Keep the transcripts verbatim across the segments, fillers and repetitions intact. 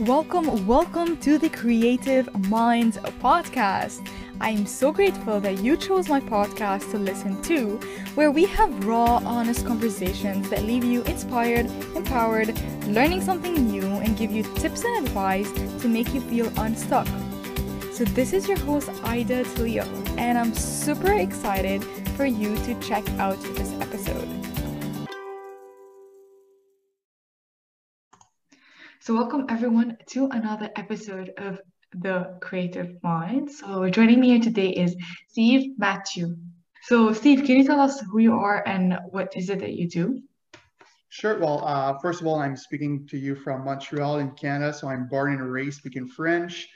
Welcome, welcome to the Creative Minds Podcast. I'm so grateful that you chose my podcast to listen to, where we have raw, honest conversations that leave you inspired, empowered, learning something new, and give you tips and advice to make you feel unstuck. So this is your host, Aida Tleel, and I'm super excited for you to check out this episode. So welcome everyone to another episode of The Creative Minds. So joining me here today is Steve Mathieu. So Steve, can you tell us who you are and what is it that you do? Sure. Well, uh, first of all, I'm speaking to you from Montreal in Canada. So I'm born and raised speaking French.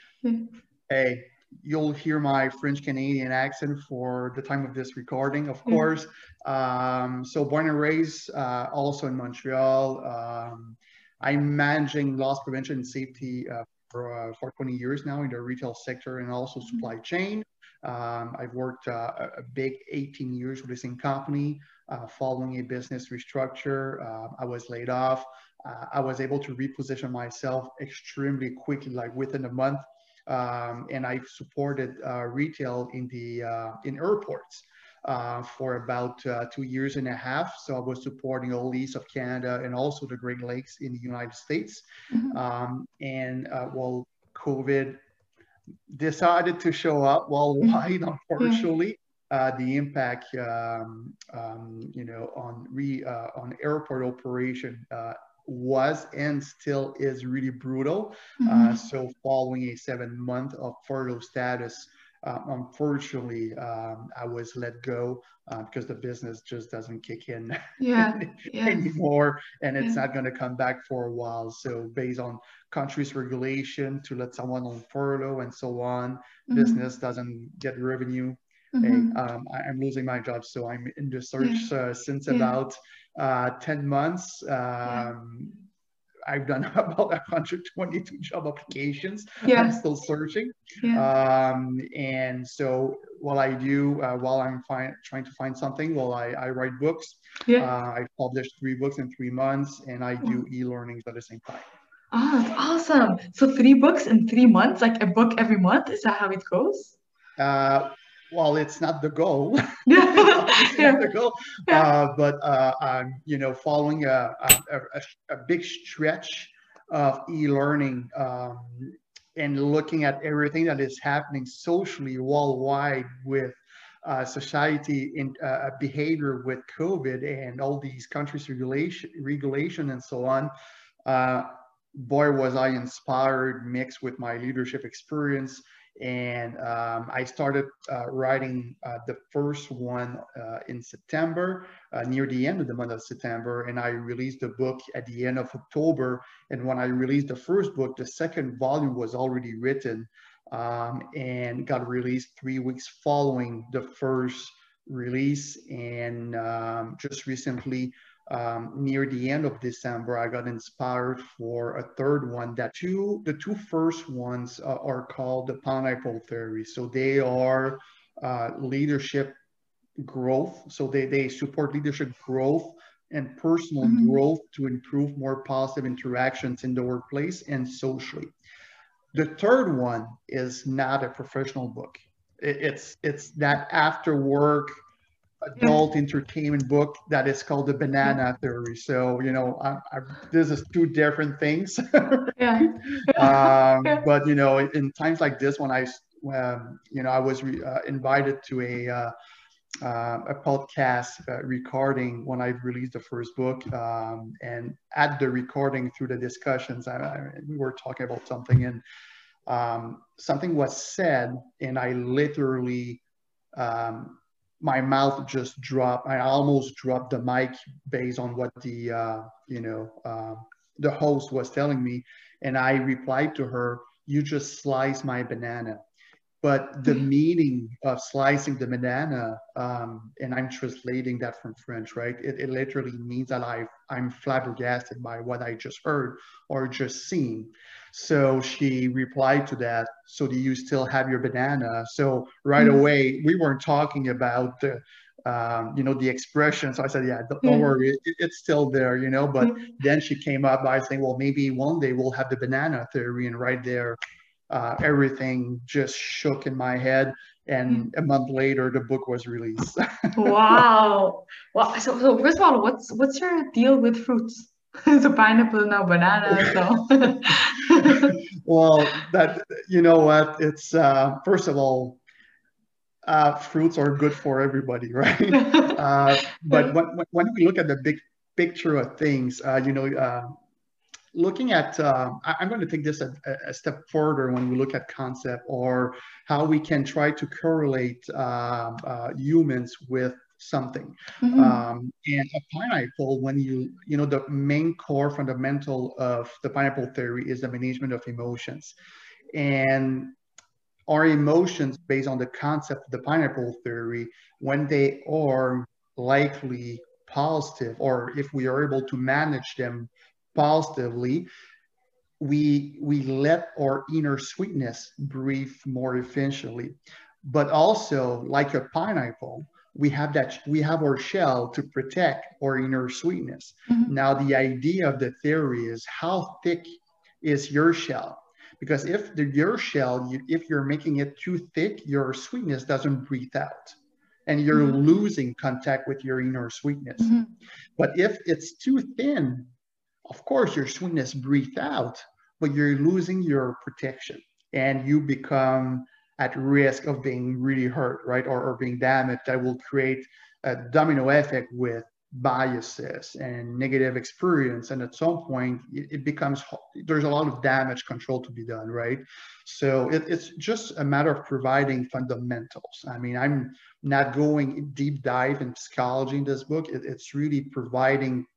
Hey, you'll hear my French Canadian accent for the time of this recording, of course. Um, so born and raised uh, also in Montreal. Um, I'm managing loss prevention and safety uh, for, uh, for twenty years now in the retail sector and also supply chain. Um, I've worked uh, a big eighteen years with the same company, uh, following a business restructure. Uh, I was laid off. Uh, I was able to reposition myself extremely quickly, like within a month. Um, and I've supported uh, retail in the uh, in airports uh, for about uh, two years and a half. So I was supporting all east of Canada and also the Great Lakes in the United States. Mm-hmm. um, and uh, while COVID decided to show up worldwide, mm-hmm. unfortunately, uh, the impact um, um, you know on re uh, on airport operation. Uh, was and still is really brutal. Mm-hmm. uh, so following a seven month of furlough status, uh, unfortunately, um, I was let go uh, because the business just doesn't kick in yeah. yeah. anymore, and it's yeah. not going to come back for a while. So based on country's regulation to let someone on furlough and so on, mm-hmm. business doesn't get revenue. Mm-hmm. and, um, I'm losing my job. So I'm in the search yeah. uh, since yeah. about uh ten months. um yeah. I've done about one hundred twenty-two job applications. yeah. I'm still searching. yeah. Um and so what I do uh, while I'm find, trying to find something, well I, I write books. yeah. uh, I published three books in three months, and I do yeah. e-learnings at the same time. Ah, that's awesome. So three books in three months, like a book every month, is that how it goes? uh Well, it's not the goal. It's not the goal. Uh, but uh, I'm, you know, following a, a, a, a big stretch of e-learning um, and looking at everything that is happening socially worldwide with uh, society in uh, behavior with COVID and all these countries' regulation, regulation and so on. Uh, boy, was I inspired, mixed with my leadership experience. And um, I started uh, writing uh, the first one uh, in September, uh, near the end of the month of September, and I released the book at the end of October. And when I released the first book, the second volume was already written um, and got released three weeks following the first release. And um, just recently, um, near the end of December, I got inspired for a third one. That two, the two first ones uh, are called The Pineapple Theory. So they are uh, leadership growth. So they, they support leadership growth and personal mm-hmm. growth to improve more positive interactions in the workplace and socially. The third one is not a professional book. It, it's, it's that after work, adult yeah. entertainment book that is called The Banana Theory. So, you know, I, I, this is two different things. yeah. um, yeah. But, you know, in times like this, when I, um, you know, I was re, uh, invited to a, uh, uh, a podcast uh, recording when I released the first book. Um, and at the recording, through the discussions, I, I, we were talking about something, and um, something was said, and I literally... Um, my mouth just dropped. I almost dropped the mic based on what the, uh, you know, uh, the host was telling me. And I replied to her, "You just sliced my banana." But the mm-hmm. meaning of slicing the banana, um, and I'm translating that from French, right? It, it literally means that I, I'm flabbergasted by what I just heard or just seen. So she replied to that, "So do you still have your banana?" So right mm-hmm. away, we weren't talking about the um, you know, the expression. So I said, yeah, don't, don't mm-hmm. worry, it, it's still there, you know. But mm-hmm. then she came up by saying, well, maybe one day we'll have the banana theory. And right there, uh, everything just shook in my head. And mm-hmm. a month later, the book was released. Wow. Well, so, so first of all, what's what's your deal with fruits? It's a pineapple, now banana. So. Well, that, you know what, it's, uh, first of all, uh, fruits are good for everybody, right? uh, but when, when we look at the big picture of things, uh, you know, uh, looking at, uh, I'm going to take this a, a step further when we look at concept or how we can try to correlate uh, uh, humans with something. Mm-hmm. Um, and a pineapple, when you, you know, the main core fundamental of the pineapple theory is the management of emotions. And our emotions, based on the concept of the pineapple theory, when they are likely positive, or if we are able to manage them positively, we, we let our inner sweetness breathe more efficiently. But also, like a pineapple, we have that, we have our shell to protect our inner sweetness. Mm-hmm. Now, the idea of the theory is how thick is your shell? Because if the, your shell, you, if you're making it too thick, your sweetness doesn't breathe out and you're mm-hmm. losing contact with your inner sweetness. Mm-hmm. But if it's too thin, of course, your sweetness breathes out, but you're losing your protection and you become at risk of being really hurt, right? Or, or being damaged. That will create a domino effect with biases and negative experience. And at some point it, it becomes, there's a lot of damage control to be done, right? So it, it's just a matter of providing fundamentals. I mean, I'm not going deep dive in psychology in this book. It, it's really providing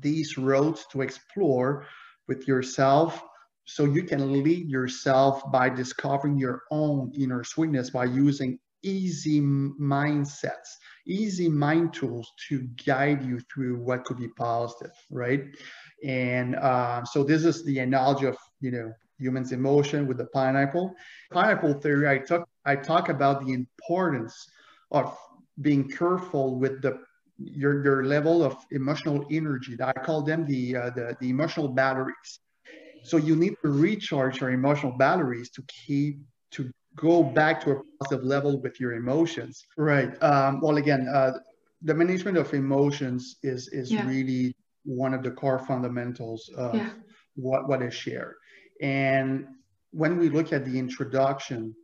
these roads to explore with yourself, so you can lead yourself by discovering your own inner sweetness by using easy mindsets, easy mind tools to guide you through what could be positive, right? And uh, so this is the analogy of, you know, humans' emotion with the pineapple. Pineapple theory, I talk, I talk about the importance of being careful with the your, your level of emotional energy. I call them the, uh, the, the emotional batteries. So you need to recharge your emotional batteries to keep, to go back to a positive level with your emotions. Right. Um, well, again, uh, the management of emotions is, is yeah. really one of the core fundamentals of yeah. what, what is shared. And when we look at the introduction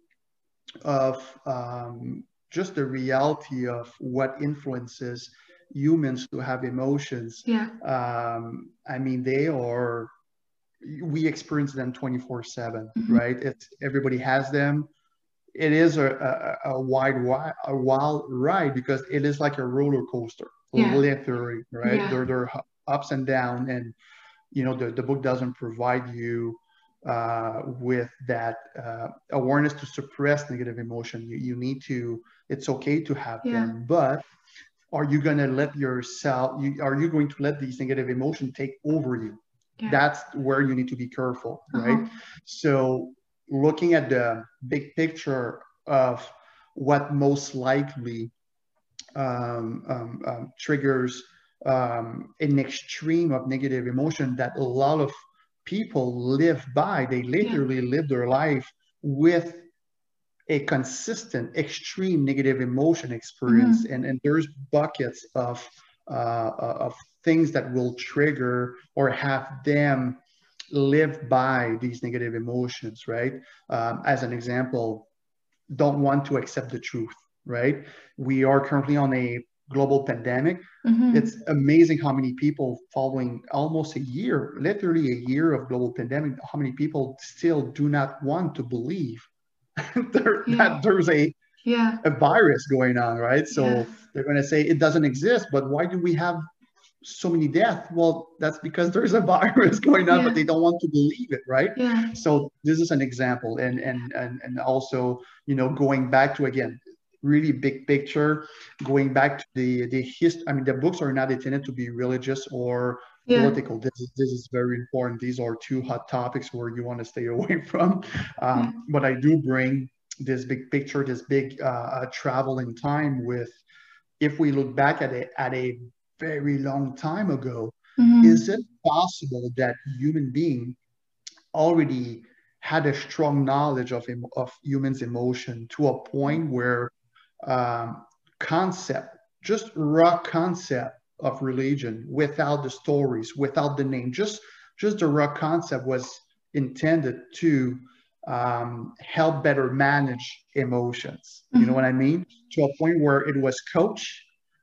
of um, just the reality of what influences humans to have emotions, yeah. um, I mean, they are... we experience them twenty-four seven, mm-hmm. right? It's, everybody has them. It is a, a, a wide, wide, a wild ride because it is like a roller coaster, yeah. literally, right? Yeah. There, there are ups and downs, and you know the, the book doesn't provide you uh, with that uh, awareness to suppress negative emotion. You, you need to, it's okay to have yeah. them, but are you gonna let yourself, you, are you going to let these negative emotions take over you? Yeah. That's where you need to be careful, right? Uh-huh. So looking at the big picture of what most likely um, um, um, triggers um, an extreme of negative emotion that a lot of people live by, they literally yeah. live their life with a consistent extreme negative emotion experience. Mm-hmm. And, and there's buckets of, uh, of things that will trigger or have them live by these negative emotions, right? Um, as an example, don't want to accept the truth, right? We are currently on a global pandemic. Mm-hmm. It's amazing how many people following almost a year, literally a year of global pandemic, how many people still do not want to believe there, yeah. that there's a yeah. a virus going on, right? So yeah. they're going to say it doesn't exist, but why do we have so many deaths? Well, that's because there's a virus going on, yeah. but they don't want to believe it, right? Yeah. So this is an example. And, and, and, and also, you know, going back to, again, really big picture, going back to the, the history. I mean, the books are not intended to be religious or yeah. political. This is, this is very important. These are two hot topics where you want to stay away from. Um, yeah. But I do bring this big picture, this big uh, travel in time with if we look back at it at a very long time ago, mm-hmm. is it possible that human being already had a strong knowledge of, of humans' emotion to a point where um, concept, just raw concept of religion without the stories, without the name, just, just the raw concept was intended to um, help better manage emotions. Mm-hmm. You know what I mean? To a point where it was coached,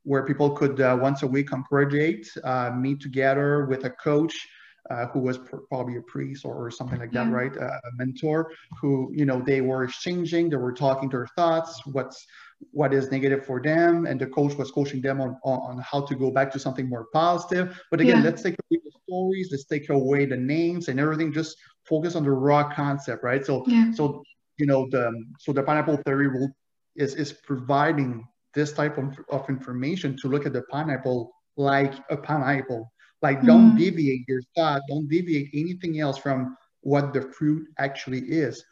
where people could uh, once a week congregate, uh, meet together with a coach uh, who was pr probably a priest or, or something like yeah. that, right? Uh, a mentor who, you know, they were exchanging, they were talking their thoughts, what's, what is negative for them. And the coach was coaching them on, on, on how to go back to something more positive. But again, yeah. let's take away the stories, let's take away the names and everything, just focus on the raw concept, right? So, yeah. so you know, the, so the Pineapple Theory will, is, is providing this type of, of information to look at the pineapple like a pineapple. Like mm-hmm. don't deviate your thought, don't deviate anything else from what the fruit actually is.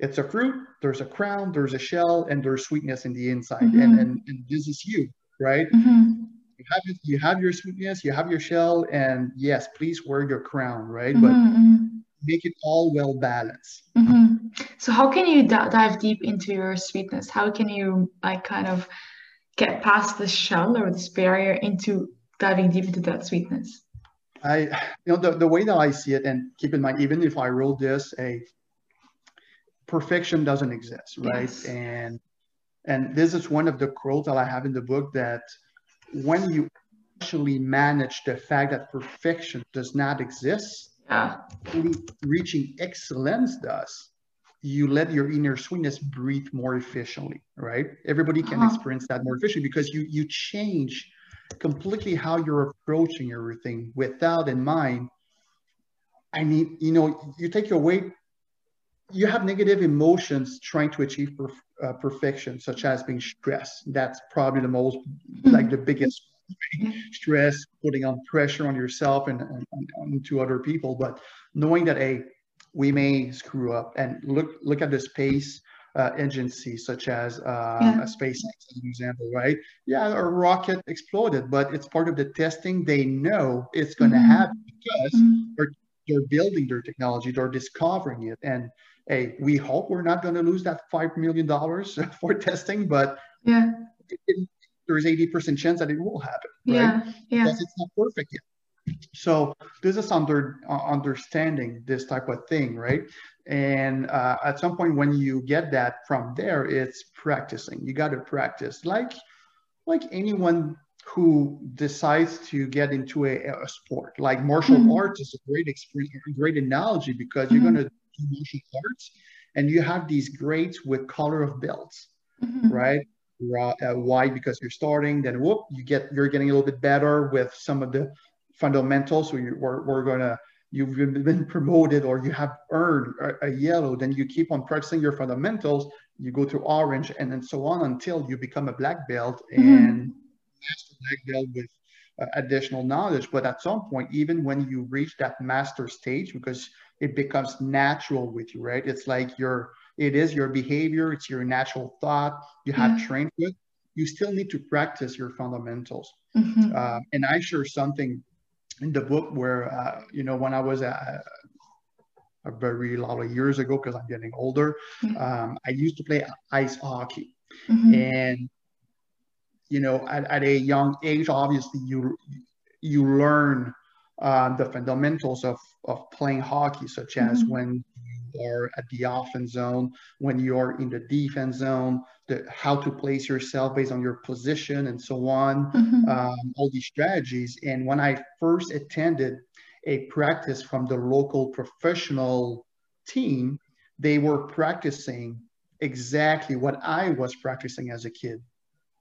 It's a fruit, there's a crown, there's a shell, and there's sweetness in the inside. Mm-hmm. and, and, and this is you, right? Mm-hmm. You have it, you have your sweetness, you have your shell, and yes, please wear your crown, right? Mm-hmm. But make it all well balanced. Mm-hmm. So how can you dive deep into your sweetness? How can you like kind of get past the shell or this barrier into diving deep into that sweetness? I, you know, the, the way that I see it, and keep in mind, even if I wrote this, a perfection doesn't exist, right? Yes. And and this is one of the quotes that I have in the book, that when you actually manage the fact that perfection does not exist, yeah. reaching excellence does, you let your inner sweetness breathe more efficiently, right? Everybody can uh-huh. experience that more efficiently because you you change completely how you're approaching everything without in mind. I mean, you know, you take away, you have negative emotions trying to achieve perf uh, perfection, such as being stressed. That's probably the most, like the biggest stress, putting on pressure on yourself and, and, and to other people, but knowing that, hey, we may screw up, and look look at the space uh, agency, such as uh, yeah. a SpaceX, as an example, right? Yeah, a rocket exploded, but it's part of the testing. They know it's going to mm-hmm. happen because mm-hmm. they're, they're building their technology, they're discovering it. And hey, we hope we're not going to lose that five million dollars for testing, but yeah, it, it, there's eighty percent chance that it will happen, right? Yeah, yeah. Because it's not perfect yet. So this is under uh, understanding this type of thing, right? And uh, at some point when you get that from there, it's practicing. You got to practice. Like, like anyone who decides to get into a, a sport, like martial mm-hmm. arts is a great experience, a great analogy, because you're mm-hmm. going to do martial arts and you have these grades with color of belts, mm-hmm. right? Uh, why? Because you're starting, then whoop, you get, you're getting a little bit better with some of the fundamentals, so you, we're, we're gonna, you've been promoted or you have earned a, a yellow, then you keep on practicing your fundamentals, you go to orange, and then so on until you become a black belt mm-hmm. and master black belt with uh, additional knowledge. But at some point, even when you reach that master stage, because it becomes natural with you, right? It's like your, it is your behavior, it's your natural thought, you have yeah. trained with, you still need to practice your fundamentals. Mm-hmm. uh, and I share something in the book where, uh, you know, when I was a, a very lot of years ago, because I'm getting older, mm-hmm. um, I used to play ice hockey. Mm-hmm. And, you know, at, at a young age, obviously, you you learn uh, the fundamentals of, of playing hockey, such as mm-hmm. when you are at the offense zone, when you are in the defense zone, the, how to place yourself based on your position and so on, mm-hmm. um, all these strategies. And when I first attended a practice from the local professional team, they were practicing exactly what I was practicing as a kid.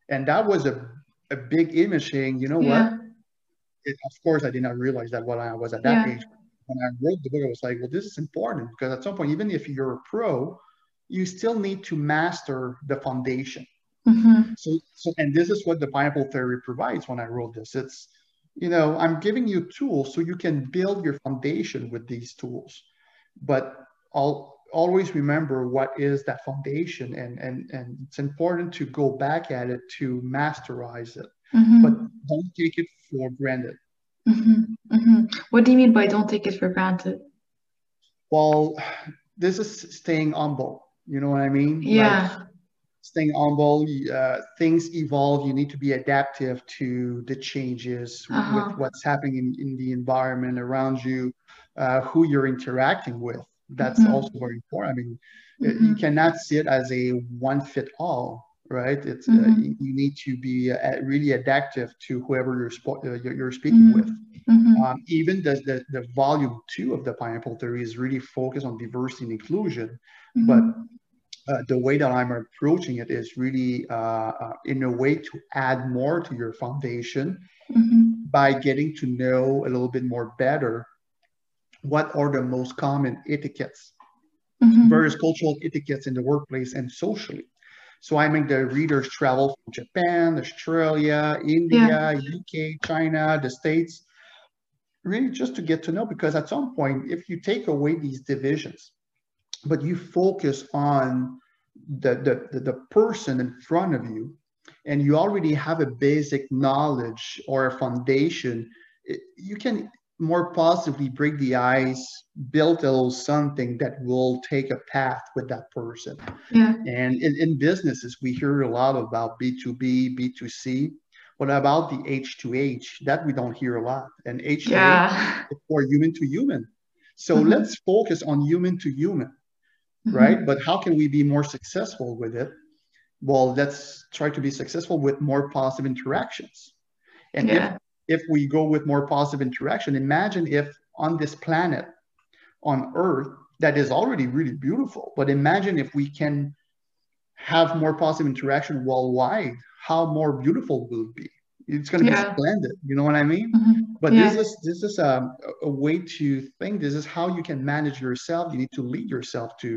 And that was a, a big image saying, you know yeah. what? It, of course, I did not realize that when I was at that yeah. age. When I wrote the book, I was like, well, this is important, because at some point, even if you're a pro, you still need to master the foundation. Mm-hmm. So, so, and this is what the Pineapple Theory provides when I wrote this. It's, you know, I'm giving you tools so you can build your foundation with these tools. But all, always remember what is that foundation, and, and, and it's important to go back at it to masterize it, mm-hmm. but don't take it for granted. Mm-hmm. Mm-hmm. What do you mean by don't take it for granted? Well, this is staying humble. You know what I mean? Yeah. Like, staying humble, uh, things evolve. You need to be adaptive to the changes uh-huh. with what's happening in, in the environment around you, uh, who you're interacting with. That's mm-hmm. also very important. I mean, mm-hmm. you cannot see it as a one fit all, right? It's mm-hmm. uh, you need to be uh, really adaptive to whoever you're spo- uh, you're speaking mm-hmm. with. Mm-hmm. Um, even the, the the volume two of the Pineapple Theory is really focused on diversity and inclusion, mm-hmm. but uh, the way that I'm approaching it is really uh, uh, in a way to add more to your foundation mm-hmm. by getting to know a little bit more better. What are the most common etiquettes, mm-hmm. various cultural etiquettes in the workplace and socially? So I make the readers travel from Japan, Australia, India, yeah. U K, China, the States, really just to get to know, because at some point, if you take away these divisions, but you focus on the, the, the, the person in front of you, and you already have a basic knowledge or a foundation, it, you can more positively break the ice, build a little something that will take a path with that person. Yeah. And in, in businesses, we hear a lot about B two B, B two C. What about the H two H? That we don't hear a lot. And H two H yeah. is for human to human. So mm-hmm. let's focus on human to human, mm-hmm. right? But how can we be more successful with it? Well, let's try to be successful with more positive interactions. And yeah. if If we go with more positive interaction, imagine if on this planet, on Earth, that is already really beautiful, but imagine if we can have more positive interaction worldwide, how more beautiful will it be? It's going to yeah. be splendid, you know what I mean? Mm-hmm. But yeah. this is this is a, a way to think. This is how you can manage yourself. You need to lead yourself to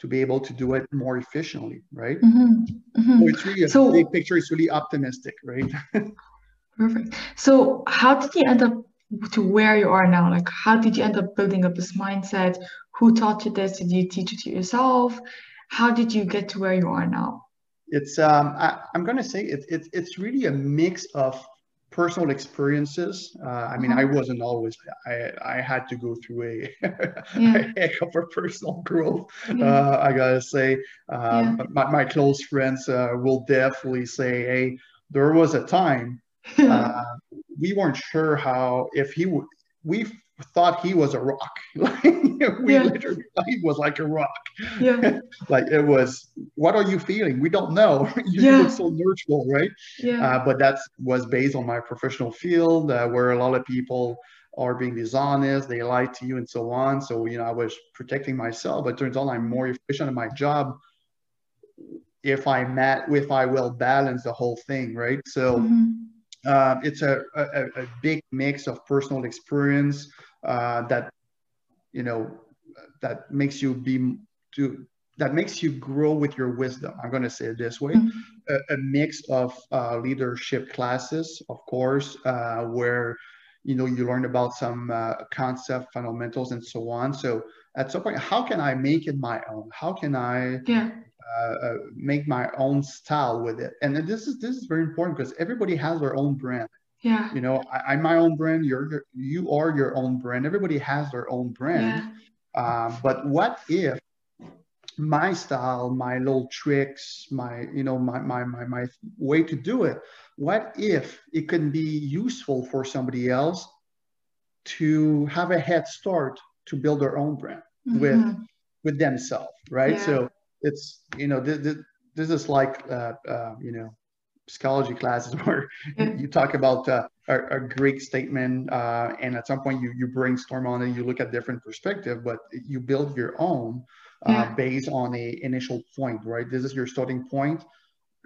to be able to do it more efficiently, right? Mm-hmm. Mm-hmm. So it's really a so, big picture. It's really optimistic, right? Perfect. So how did you end up to where you are now? Like, how did you end up building up this mindset? Who taught you this? Did you teach it to yourself? How did you get to where you are now? It's, um, I, I'm going to say it, it, it's really a mix of personal experiences. Uh, I mean, uh-huh. I wasn't always, I, I had to go through a yeah. heck of a personal growth. Yeah. Uh, I got to say, um, yeah. my, my close friends uh, will definitely say, hey, there was a time uh, we weren't sure how, if he would, we thought he was a rock. Like, we yeah. literally thought he was like a rock. Yeah. Like, it was, what are you feeling? We don't know. You yeah. look so nurturing, right? Yeah. Uh, but that was based on my professional field uh, where a lot of people are being dishonest, they lie to you and so on. So, you know, I was protecting myself, but it turns out I'm more efficient in my job if I met, if I will balance the whole thing, right? So, mm-hmm. Uh, it's a, a, a big mix of personal experience uh, that, you know, that makes you be, to, that makes you grow with your wisdom. I'm going to say it this way, mm-hmm. a, a mix of uh, leadership classes, of course, uh, where, you know, you learn about some uh, concept, fundamentals, and so on. So at some point, how can I make it my own? How can I... Yeah. Uh, uh, make my own style with it, and then this is this is very important because everybody has their own brand. Yeah, you know, I, I'm my own brand. You're you are your own brand. Everybody has their own brand. Yeah. Uh, but what if my style, my little tricks, my you know my my my my way to do it? What if it can be useful for somebody else to have a head start to build their own brand mm-hmm. with with themselves, right? Yeah. So. It's, you know, this, this, this is like, uh, uh, you know, psychology classes where yeah. you talk about uh, a, a Greek statement uh, and at some point you, you brainstorm on it, you look at different perspective, but you build your own uh, yeah. based on a initial point, right? This is your starting point.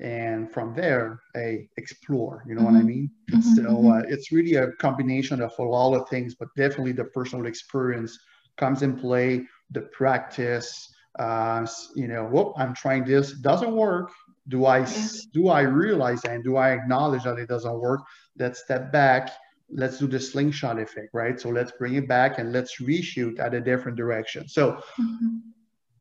And from there, I explore, you know mm-hmm. what I mean? Mm-hmm. So uh, it's really a combination of a lot of things, but definitely the personal experience comes in play, the practice, uh you know whoop I'm trying this, doesn't work. Do I yeah. do I realize and do I acknowledge that it doesn't work? Let's step back, let's do the slingshot effect, right? So let's bring it back and let's reshoot at a different direction. So mm-hmm.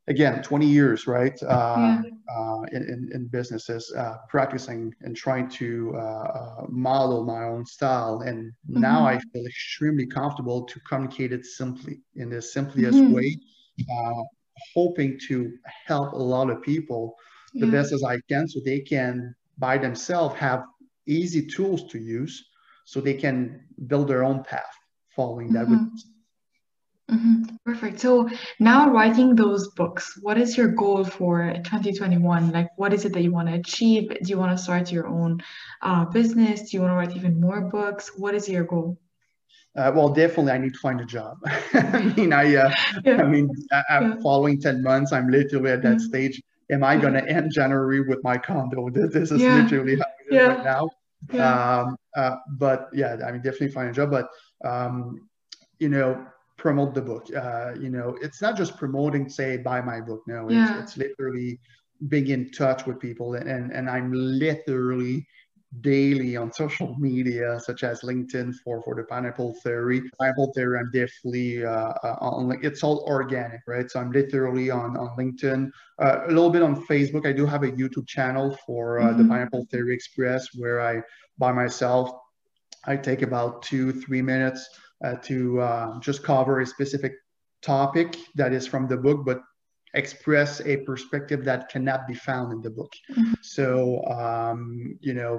again, twenty years, right, uh, yeah. uh, in, in businesses, uh, practicing and trying to uh, model my own style. And mm-hmm. now I feel extremely comfortable to communicate it simply, in the simplest mm-hmm. way, uh, hoping to help a lot of people the yeah. best as I can, so they can by themselves have easy tools to use, so they can build their own path following that. Mm-hmm. With Mm-hmm. Perfect. So now, writing those books, what is your goal for twenty twenty-one? Like, what is it that you want to achieve? Do you want to start your own uh, business? Do you want to write even more books? What is your goal? Uh, well, definitely, I need to find a job. I mean, I, uh, yeah. I mean, I, yeah. following ten months, I'm literally at that mm-hmm. stage. Am I going to end January with my condo? This is yeah. literally how it is yeah. right now. Yeah. Um, uh, but yeah, I mean, definitely find a job. But um, you know. promote the book. Uh, you know, it's not just promoting, say, buy my book. No, it's, yeah. it's literally being in touch with people. And, and, and I'm literally daily on social media, such as LinkedIn for, for the Pineapple Theory. Pineapple Theory, I'm definitely uh, on, it's all organic, right? So I'm literally on, on LinkedIn, uh, a little bit on Facebook. I do have a YouTube channel for uh, mm-hmm. the Pineapple Theory Express, where I, by myself, I take about two, three minutes Uh, to uh, just cover a specific topic that is from the book, but express a perspective that cannot be found in the book. Mm-hmm. So, um, you know,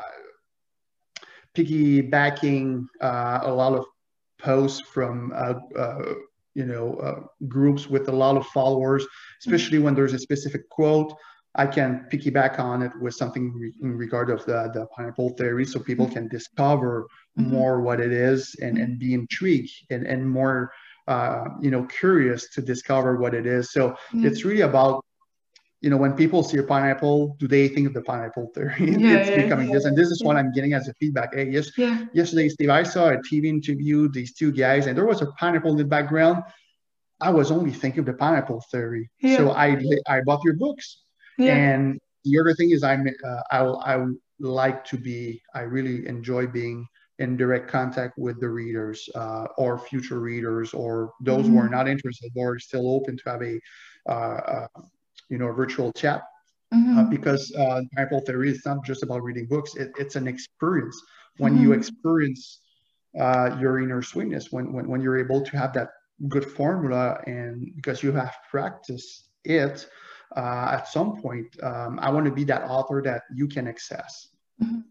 uh, piggybacking uh, a lot of posts from, uh, uh, you know, uh, groups with a lot of followers, especially mm-hmm. when there's a specific quote, I can piggyback on it with something re- in regard of the, the Pineapple Theory, so people can discover mm-hmm. more what it is, and, and be intrigued and, and more, uh, you know, curious to discover what it is. So mm-hmm. it's really about, you know, when people see a pineapple, do they think of the Pineapple Theory? Yeah, it's yeah, becoming yeah. this. And this is yeah. what I'm getting as a feedback. Hey, yes, yeah. yesterday, Steve, I saw a T V interview, these two guys, and there was a pineapple in the background. I was only thinking of the Pineapple Theory. Yeah. So I, I bought your books. Yeah. And the other thing is, I'm uh, I I like to be I really enjoy being in direct contact with the readers, uh, or future readers, or those mm-hmm. who are not interested or still open to have a uh, uh, you know, a virtual chat, mm-hmm. uh, because uh, Pineapple Theory is not just about reading books; it, it's an experience. When mm-hmm. you experience uh, your inner sweetness, when when when you're able to have that good formula, and because you have practiced it. Uh, at some point, um, I want to be that author that you can access. Mm-hmm.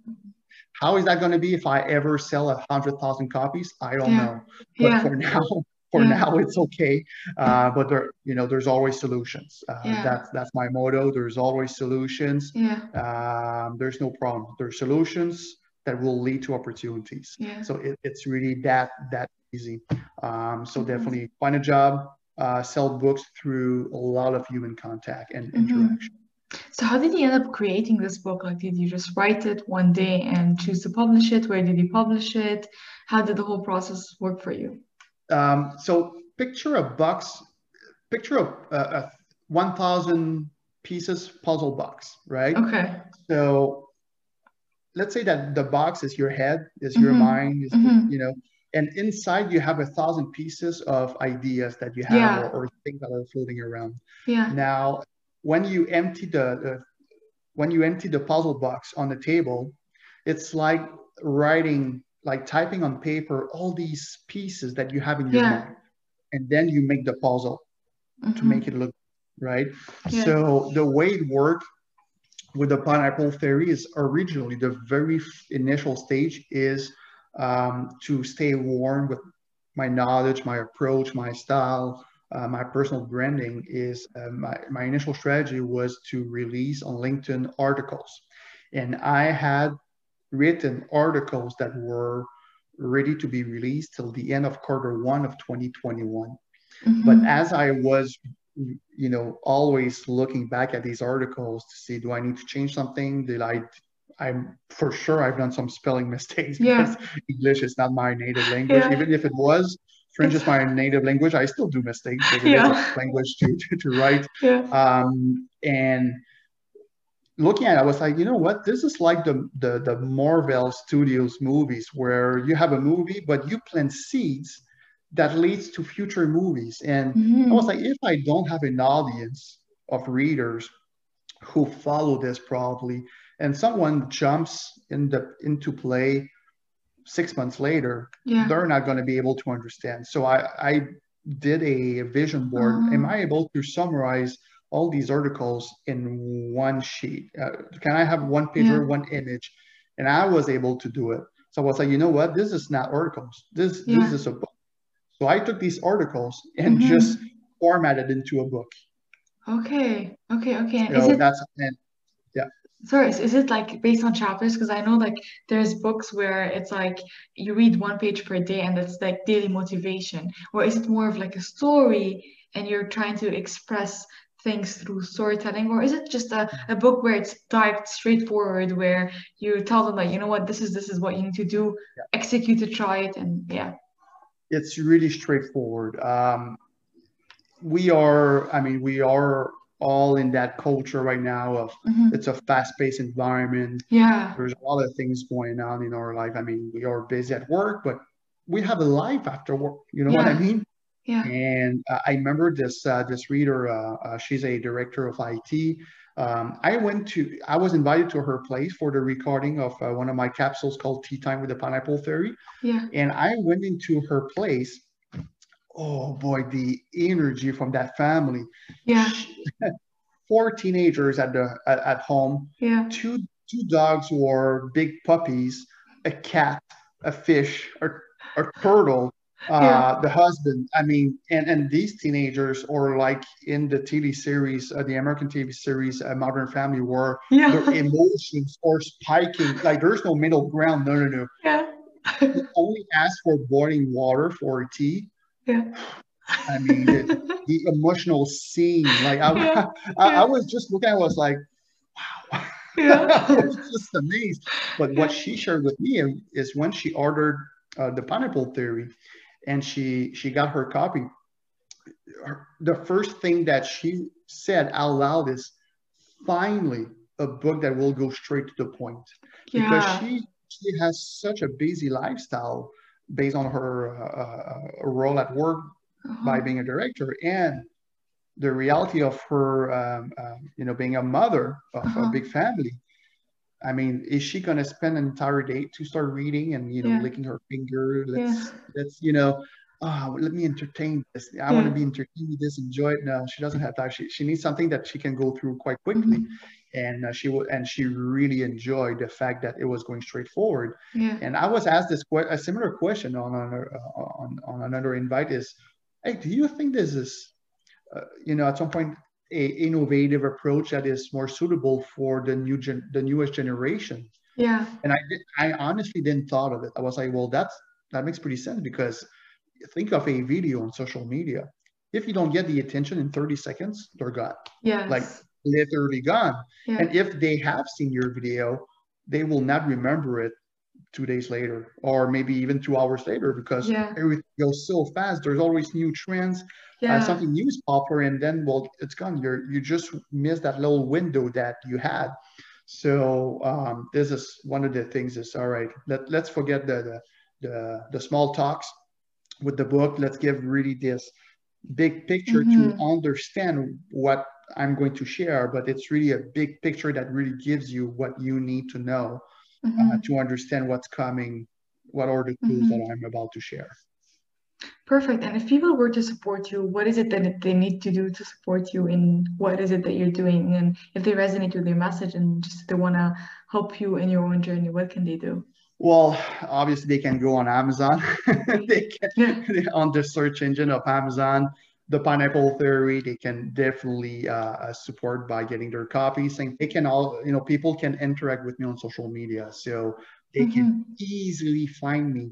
How is that going to be if I ever sell a hundred thousand copies? I don't yeah. know. But yeah. for now, for yeah. now, it's okay. Uh, but there, you know, there's always solutions. Uh, yeah. That's that's my motto. There's always solutions. Yeah. Um, there's no problem. There's solutions that will lead to opportunities. Yeah. So it, it's really that that easy. Um, so mm-hmm. definitely find a job. Uh, sell books through a lot of human contact and mm-hmm. interaction. So how did you end up creating this book? Like, did you just write it one day and choose to publish it? Where did you publish it? How did the whole process work for you? Um, so picture a box, picture a, a, a one thousand pieces puzzle box, right? Okay. So let's say that the box is your head, is mm-hmm. your mind, is mm-hmm. the, you know, and inside you have a thousand pieces of ideas that you have yeah. or, or things that are floating around. Yeah. Now, when you empty the uh, when you empty the puzzle box on the table, it's like writing, like typing on paper all these pieces that you have in your yeah. mind, and then you make the puzzle mm-hmm. to make it look right. Yeah. So the way it worked with the Pineapple Theory is originally the very initial stage is. Um, to stay warm with my knowledge, my approach, my style, uh, my personal branding is uh, my, my initial strategy was to release on LinkedIn articles. And I had written articles that were ready to be released till the end of quarter one of twenty twenty-one. Mm-hmm. But as I was, you know, always looking back at these articles to see, do I need to change something? Did I... I'm for sure I've done some spelling mistakes because yeah. English is not my native language. Yeah. Even if it was, French is my native language, I still do mistakes because yeah. it is a language to, to, to write. Yeah. Um, and looking at it, I was like, you know what? This is like the, the, the Marvel Studios movies where you have a movie, but you plant seeds that leads to future movies. And mm-hmm. I was like, if I don't have an audience of readers who follow this probably, and someone jumps in the, into play six months later, yeah. they're not going to be able to understand. So I, I did a vision board. Uh-huh. Am I able to summarize all these articles in one sheet? Uh, can I have one picture, yeah. one image? And I was able to do it. So I was like, you know what? This is not articles. This, yeah. this is a book. So I took these articles and mm-hmm. just formatted into a book. Okay. Okay. Okay. So is it, that's, and, yeah. Sorry, is it like based on chapters? Because I know like there's books where it's like you read one page per day and that's like daily motivation. Or is it more of like a story and you're trying to express things through storytelling? Or is it just a, a book where it's typed straightforward, where you tell them like, you know what, this is, this is what you need to do, yeah. execute it, try it. And yeah. It's really straightforward. Um, we are, I mean, we are all in that culture right now of mm-hmm. it's a fast-paced environment. Yeah. There's a lot of things going on in our life. I mean, we are busy at work, but we have a life after work. You know yeah. what I mean? Yeah. And uh, I remember this uh, this reader, uh, uh, she's a director of I T. Um, I went to, I was invited to her place for the recording of uh, one of my capsules called Tea Time with the Pineapple Theory. Yeah. And I went into her place. Oh boy, the energy from that family. Yeah. Four teenagers at the, at, at home. Yeah. Two, two dogs were big puppies, a cat, a fish, a, a turtle. Uh, yeah. The husband, I mean, and, and these teenagers are like in the T V series, uh, the American T V series, uh, Modern Family, where yeah. their emotions are spiking. Like there's no middle ground. No, no, no. Yeah. You only ask for boiling water for tea. Yeah. I mean, the, the emotional scene. Like I, yeah. I, I, I was just looking. I was like, wow. Yeah. I was just amazed. But yeah. what she shared with me is when she ordered uh, the Pineapple Theory. And she she got her copy. Her, the first thing that she said out loud is, "Finally, a book that will go straight to the point." Yeah. Because she she has such a busy lifestyle based on her uh, uh, role at work uh-huh. by being a director and the reality of her um, uh, you know being a mother of uh-huh. a big family. I mean, is she going to spend an entire day to start reading and, you know, yeah. licking her finger? Let's, yeah. let's, you know, oh, let me entertain this. I yeah. want to be entertained with this, enjoy it. No, she doesn't have time. She, she needs something that she can go through quite quickly. Mm-hmm. And uh, she will, and she really enjoyed the fact that it was going straight forward. Yeah. And I was asked this que- a similar question on, on, on, on another invite is, hey, do you think this is, uh, you know, at some point, a innovative approach that is more suitable for the new gen- the newest generation? Yeah. And I did, I honestly didn't thought of it. I was like, well, that's that makes pretty sense because think of a video on social media. If you don't get the attention in thirty seconds, they're gone. Yeah. Like literally gone. Yeah. And if they have seen your video, they will not remember it two days later or maybe even two hours later because yeah. everything goes so fast. There's always new trends. Yeah. Uh, something new is popular and then, well, it's gone. You're, you just missed that little window that you had. So um, this is one of the things is, all right, let, let's forget the, the, the, the small talks with the book. Let's give really this big picture mm-hmm. to understand what I'm going to share, but it's really a big picture that really gives you what you need to know mm-hmm. uh, to understand what's coming, what are the tools mm-hmm. that I'm about to share. Perfect. And if people were to support you, what is it that they need to do to support you in what is it that you're doing? And if they resonate with your message and just they want to help you in your own journey, what can they do? Well, obviously they can go on Amazon. They can on the search engine of Amazon, The Pineapple Theory. They can definitely uh, support by getting their copies. And they can all, you know, people can interact with me on social media, so they mm-hmm. can easily find me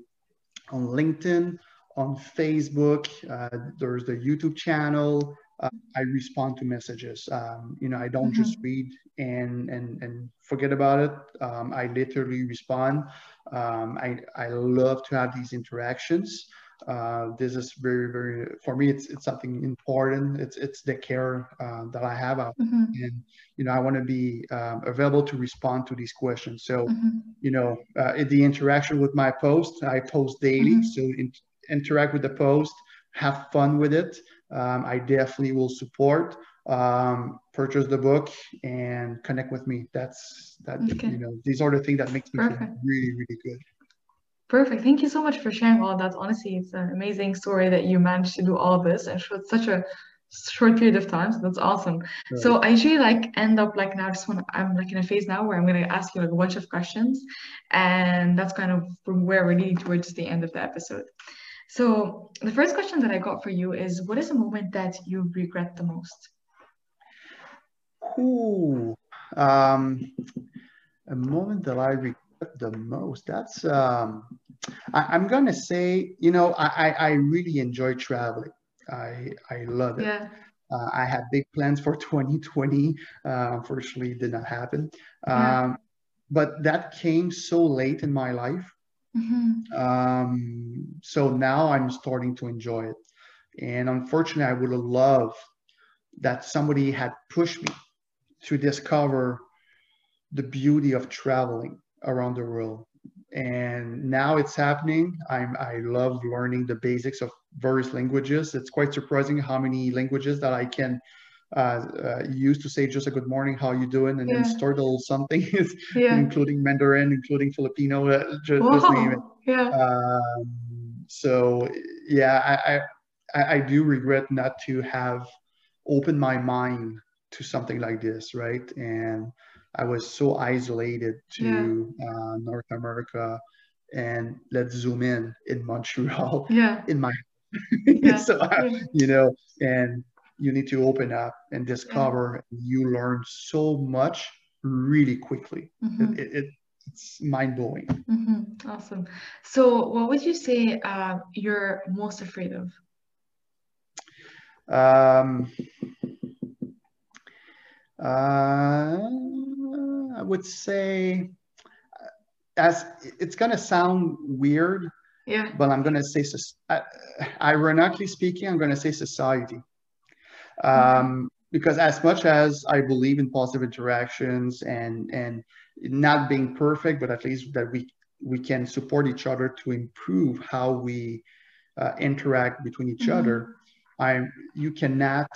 on LinkedIn. On Facebook, uh, there's the YouTube channel. Uh, I respond to messages. Um, you know, I don't mm-hmm. just read and and and forget about it. Um, I literally respond. Um, I I love to have these interactions. Uh, this is very very for me. It's it's something important. It's it's the care uh, that I have, out mm-hmm. and you know I want to be um, available to respond to these questions. So mm-hmm. you know, uh, the interaction with my post, I post daily. Mm-hmm. So in interact with the post, have fun with it. Um, I definitely will support, um, purchase the book and connect with me. That's that, okay. You know, these are the things that makes me Perfect. Feel really, really good. Perfect. Thank you so much for sharing all that. Honestly, it's an amazing story that you managed to do all this and for such a short period of time. So that's awesome. Right. So I usually like end up like now, just when I'm like in a phase now where I'm going to ask you like a bunch of questions, and that's kind of from where we're leading towards the end of the episode. So the first question that I got for you is, what is a moment that you regret the most? Ooh, um, a moment that I regret the most, that's um I, I'm gonna say, you know, I, I I really enjoy traveling. I I love it. Yeah. Uh, I had big plans for twenty twenty. Uh, unfortunately, it did not happen. Yeah. Um, but that came so late in my life. Mm-hmm. Um, so now I'm starting to enjoy it. And unfortunately, I would have loved that somebody had pushed me to discover the beauty of traveling around the world, and now it's happening. I'm I love learning the basics of various languages. It's quite surprising how many languages that I can uh, uh, use to say just a good morning, how you doing, and yeah. then start a little something, yeah. including Mandarin, including Filipino, uh, just, just name it. Yeah. Um, so yeah, I, I I do regret not to have opened my mind to something like this, right? And I was so isolated to yeah. uh, North America, and let's zoom in in Montreal. Yeah. In my, yeah. so I, yeah. you know, and you need to open up and discover. Yeah. You learn so much really quickly. Mm-hmm. it, it, it, it's mind blowing. Mm-hmm. Awesome. So, what would you say uh, you're most afraid of? Um. Uh. I would say, as it's going to sound weird, yeah. but I'm going to say, uh, ironically speaking, I'm going to say society. Um, mm-hmm. Because as much as I believe in positive interactions and, and not being perfect, but at least that we, we can support each other to improve how we uh, interact between each mm-hmm. other, I, you cannot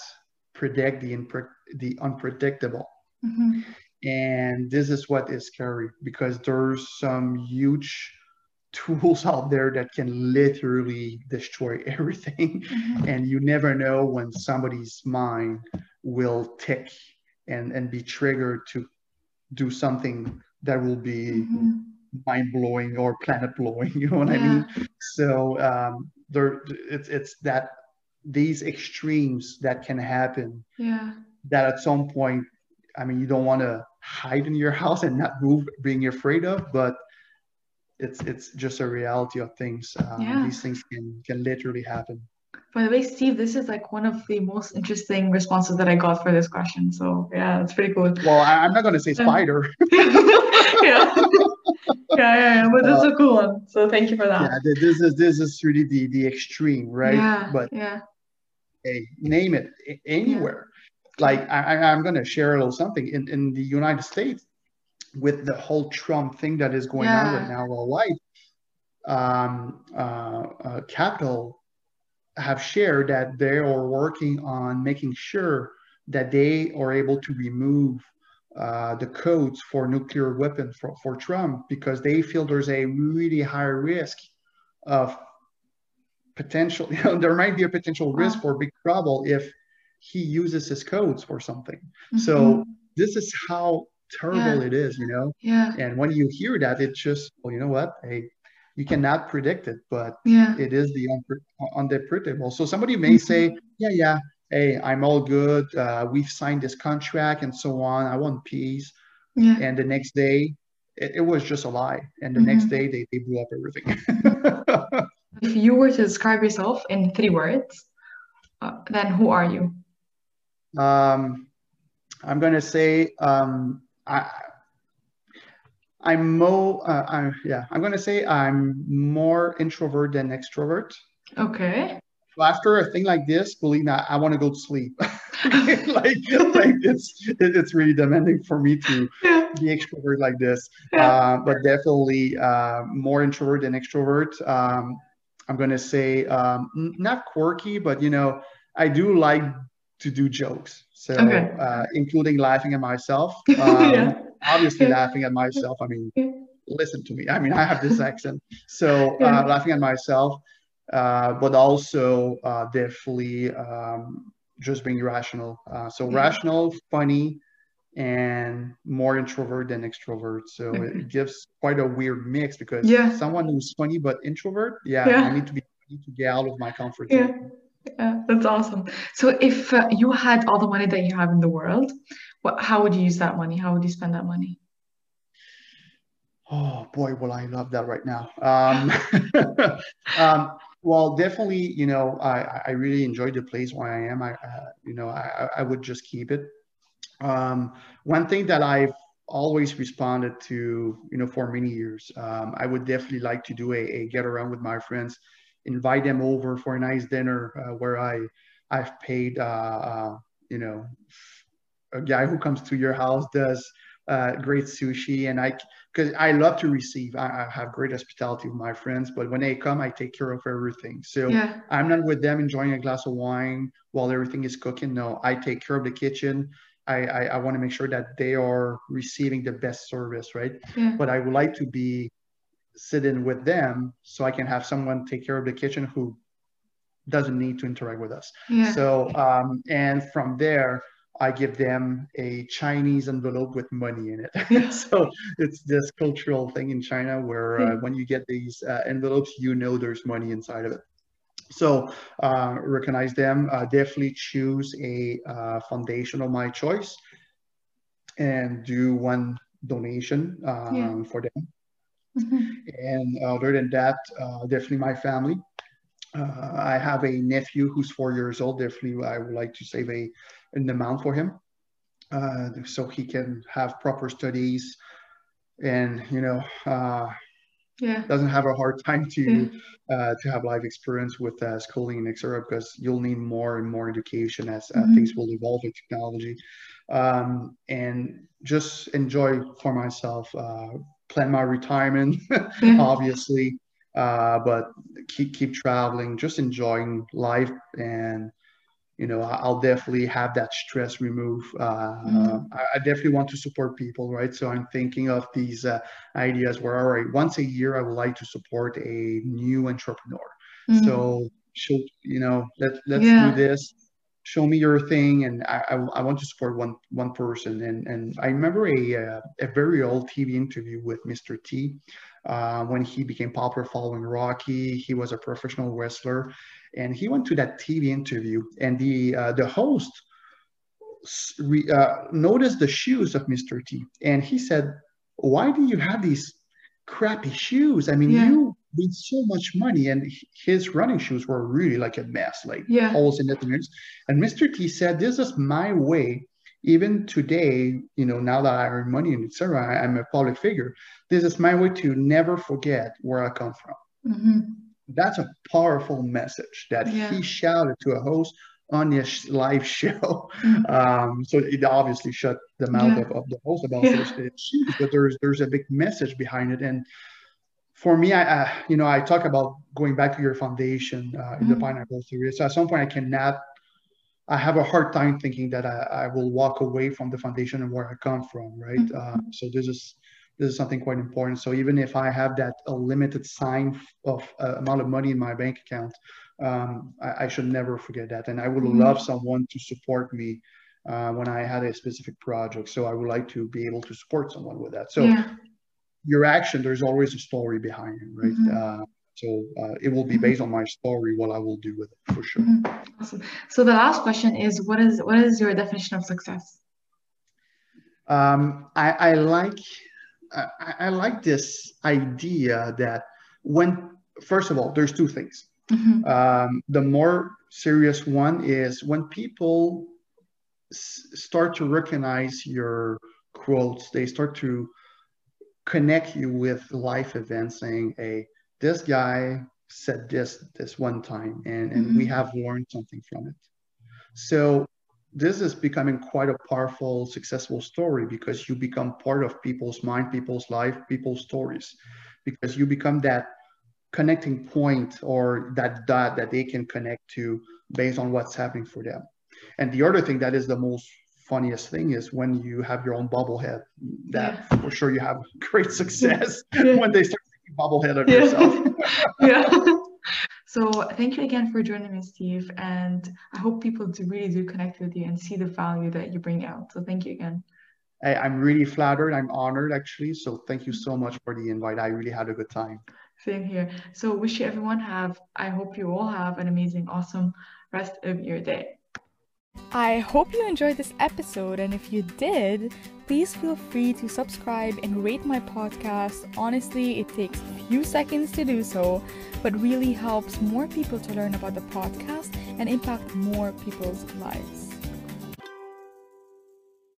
predict the, impre- the unpredictable. Mm-hmm. And this is what is scary, because there's some huge tools out there that can literally destroy everything. Mm-hmm. And you never know when somebody's mind will tick and, and be triggered to do something that will be mm-hmm. mind-blowing or planet-blowing, you know what yeah. I mean? So um, there, it's, it's that these extremes that can happen yeah. that at some point, I mean, you don't want to hide in your house and not move, being afraid of, but it's it's just a reality of things. Um, yeah. These things can, can literally happen. By the way, Steve, this is like one of the most interesting responses that I got for this question. So yeah, it's pretty cool. Well, I, I'm not going to say spider. yeah. yeah, yeah, yeah, but this is uh, a cool one. So thank you for that. Yeah, this is this is really the the extreme, right? Yeah, but yeah. Hey, name it anywhere. Yeah. Like, I, I'm going to share a little something in, in the United States with the whole Trump thing that is going yeah. on right now worldwide. Um, uh, uh, Capital have shared that they are working on making sure that they are able to remove uh, the codes for nuclear weapons for, for Trump, because they feel there's a really high risk of potential, you know, there might be a potential risk wow. for big trouble if he uses his codes for something. Mm-hmm. So this is how terrible yeah. it is, you know? Yeah. And when you hear that, it's just, well, you know what? Hey, you cannot predict it, but yeah. it is the unpredictable. So somebody may mm-hmm. say, yeah, yeah, hey, I'm all good. Uh, we've signed this contract and so on. I want peace. Yeah. And the next day, it, it was just a lie. And the mm-hmm. next day, they, they blew up everything. If you were to describe yourself in three words, uh, then who are you? Um, I'm going to say, um, I, I'm more, uh, I'm, yeah, I'm going to say I'm more introvert than extrovert. Okay. So after a thing like this, believe me, I, I want to go to sleep. like, like it's, it, it's really demanding for me to yeah. be extrovert like this, yeah. uh, but definitely, uh, more introvert than extrovert. Um, I'm going to say, um, not quirky, but, you know, I do like to do jokes. So, okay. uh, including laughing at myself, um, yeah. obviously laughing at myself. I mean, listen to me. I mean, I have this accent. So uh, laughing at myself, uh, but also uh, definitely um, just being rational. Uh, so yeah. rational, funny, and more introvert than extrovert. So mm-hmm. it gives quite a weird mix, because yeah. someone who's funny but introvert, yeah, yeah. I need to be need to get out of my comfort zone. Yeah. Yeah, that's awesome. So if uh, you had all the money that you have in the world, what, how would you use that money? How would you spend that money? Oh boy, well, I love that right now. Um, um, well, definitely, you know, I, I really enjoy the place where I am. I, uh, you know, I, I would just keep it. Um, one thing that I've always responded to, you know, for many years, um, I would definitely like to do a, a get around with my friends, invite them over for a nice dinner uh, where I, I've paid, uh, uh, you know, a guy who comes to your house does uh, great sushi. And I, because I love to receive, I, I have great hospitality with my friends, but when they come, I take care of everything. So yeah. I'm not with them enjoying a glass of wine while everything is cooking. No, I take care of the kitchen. I, I, I want to make sure that they are receiving the best service, right? Yeah. But I would like to be sit in with them so I can have someone take care of the kitchen who doesn't need to interact with us. Yeah. So, um, and from there, I give them a Chinese envelope with money in it. Yeah. So it's this cultural thing in China where yeah. uh, when you get these uh, envelopes, you know there's money inside of it. So uh, recognize them, uh, definitely choose a uh, foundation of my choice and do one donation um, yeah. for them. Mm-hmm. And other than that, uh, definitely my family. Uh, I have a nephew who's four years old. Definitely, I would like to save a an amount for him, uh, so he can have proper studies, and you know, uh, yeah, doesn't have a hard time to yeah. uh, to have life experience with uh, schooling, et cetera. Because you'll need more and more education as uh, mm-hmm. things will evolve with technology, um, and just enjoy for myself. Uh, plan my retirement, yeah. obviously, uh, but keep keep traveling, just enjoying life. And, you know, I'll definitely have that stress removed. Uh, mm. I, I definitely want to support people, right? So I'm thinking of these uh, ideas where, all right, once a year, I would like to support a new entrepreneur. Mm. So, show, you know, let, let's yeah. do this. Show me your thing, and I, I, I want to support one one person. And and I remember a uh, a very old T V interview with Mister T, uh, when he became popular following Rocky. He was a professional wrestler, and he went to that T V interview, and the uh, the host re, uh, noticed the shoes of Mister T, and he said, "Why do you have these crappy shoes? I mean, yeah. you." with so much money," and his running shoes were really like a mess, like yeah. holes in it. And Mister T said, "This is my way. Even today, you know, now that I earn money and et cetera, I'm a public figure. This is my way to never forget where I come from." Mm-hmm. That's a powerful message that yeah. he shouted to a host on his live show. Mm-hmm. Um, so it obviously shut the mouth yeah. of, of the host about yeah. those shoes, but there's there's a big message behind it. And for me, I, uh, you know, I talk about going back to your foundation uh, in mm-hmm. the Pineapple Theory. So at some point I cannot, I have a hard time thinking that I, I will walk away from the foundation and where I come from, right? Mm-hmm. Um, so this is, this is something quite important. So even if I have that a limited sign of uh, amount of money in my bank account, um, I, I should never forget that. And I would mm-hmm. love someone to support me uh, when I had a specific project. So I would like to be able to support someone with that. So. Yeah. Your action, there's always a story behind it, right? Mm-hmm. Uh, so uh, it will be based on my story, what I will do with it, for sure. Mm-hmm. Awesome. So the last question is, what is what is your definition of success? Um, I, I like I, I like this idea that when, first of all, there's two things. Mm-hmm. Um, the more serious one is when people s- start to recognize your quotes, they start to connect you with life events, saying, "Hey, this guy said this this one time, and, and mm-hmm. we have learned something from it." So this is becoming quite a powerful, successful story, because you become part of people's mind, people's life, people's stories, because you become that connecting point or that dot that they can connect to based on what's happening for them. And the other thing that is the most funniest thing is when you have your own bobblehead, that yeah. for sure you have great success yeah. when they start thinking bobblehead of yeah. yourself. yeah. So thank you again for joining me, Steve. And I hope people do really do connect with you and see the value that you bring out. So thank you again. I, I'm really flattered. I'm honored, actually. So thank you so much for the invite. I really had a good time. Same here. So wish you everyone have, I hope you all have an amazing, awesome rest of your day. I hope you enjoyed this episode, and if you did, please feel free to subscribe and rate my podcast. Honestly, it takes a few seconds to do so, but really helps more people to learn about the podcast and impact more people's lives.